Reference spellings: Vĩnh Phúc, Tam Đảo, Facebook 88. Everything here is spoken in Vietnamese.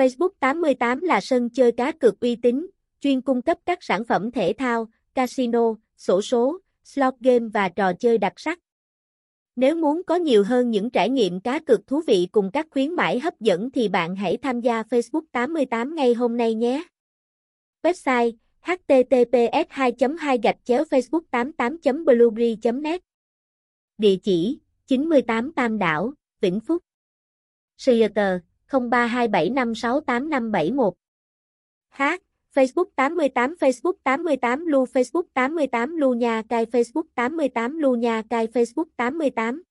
Facebook 88 là sân chơi cá cược uy tín, chuyên cung cấp các sản phẩm thể thao, casino, xổ số, slot game và trò chơi đặc sắc. Nếu muốn có nhiều hơn những trải nghiệm cá cược thú vị cùng các khuyến mãi hấp dẫn thì bạn hãy tham gia Facebook 88 ngay hôm nay nhé. Website https://facebook88.blueberry.net. Địa chỉ 98 Tam Đảo, Vĩnh Phúc. Reuters 0327568571. Facebook 88, Facebook 88 Lu, Facebook 88 Lu Nha Cai, Facebook 88 Lu Nha Cai, Facebook 88.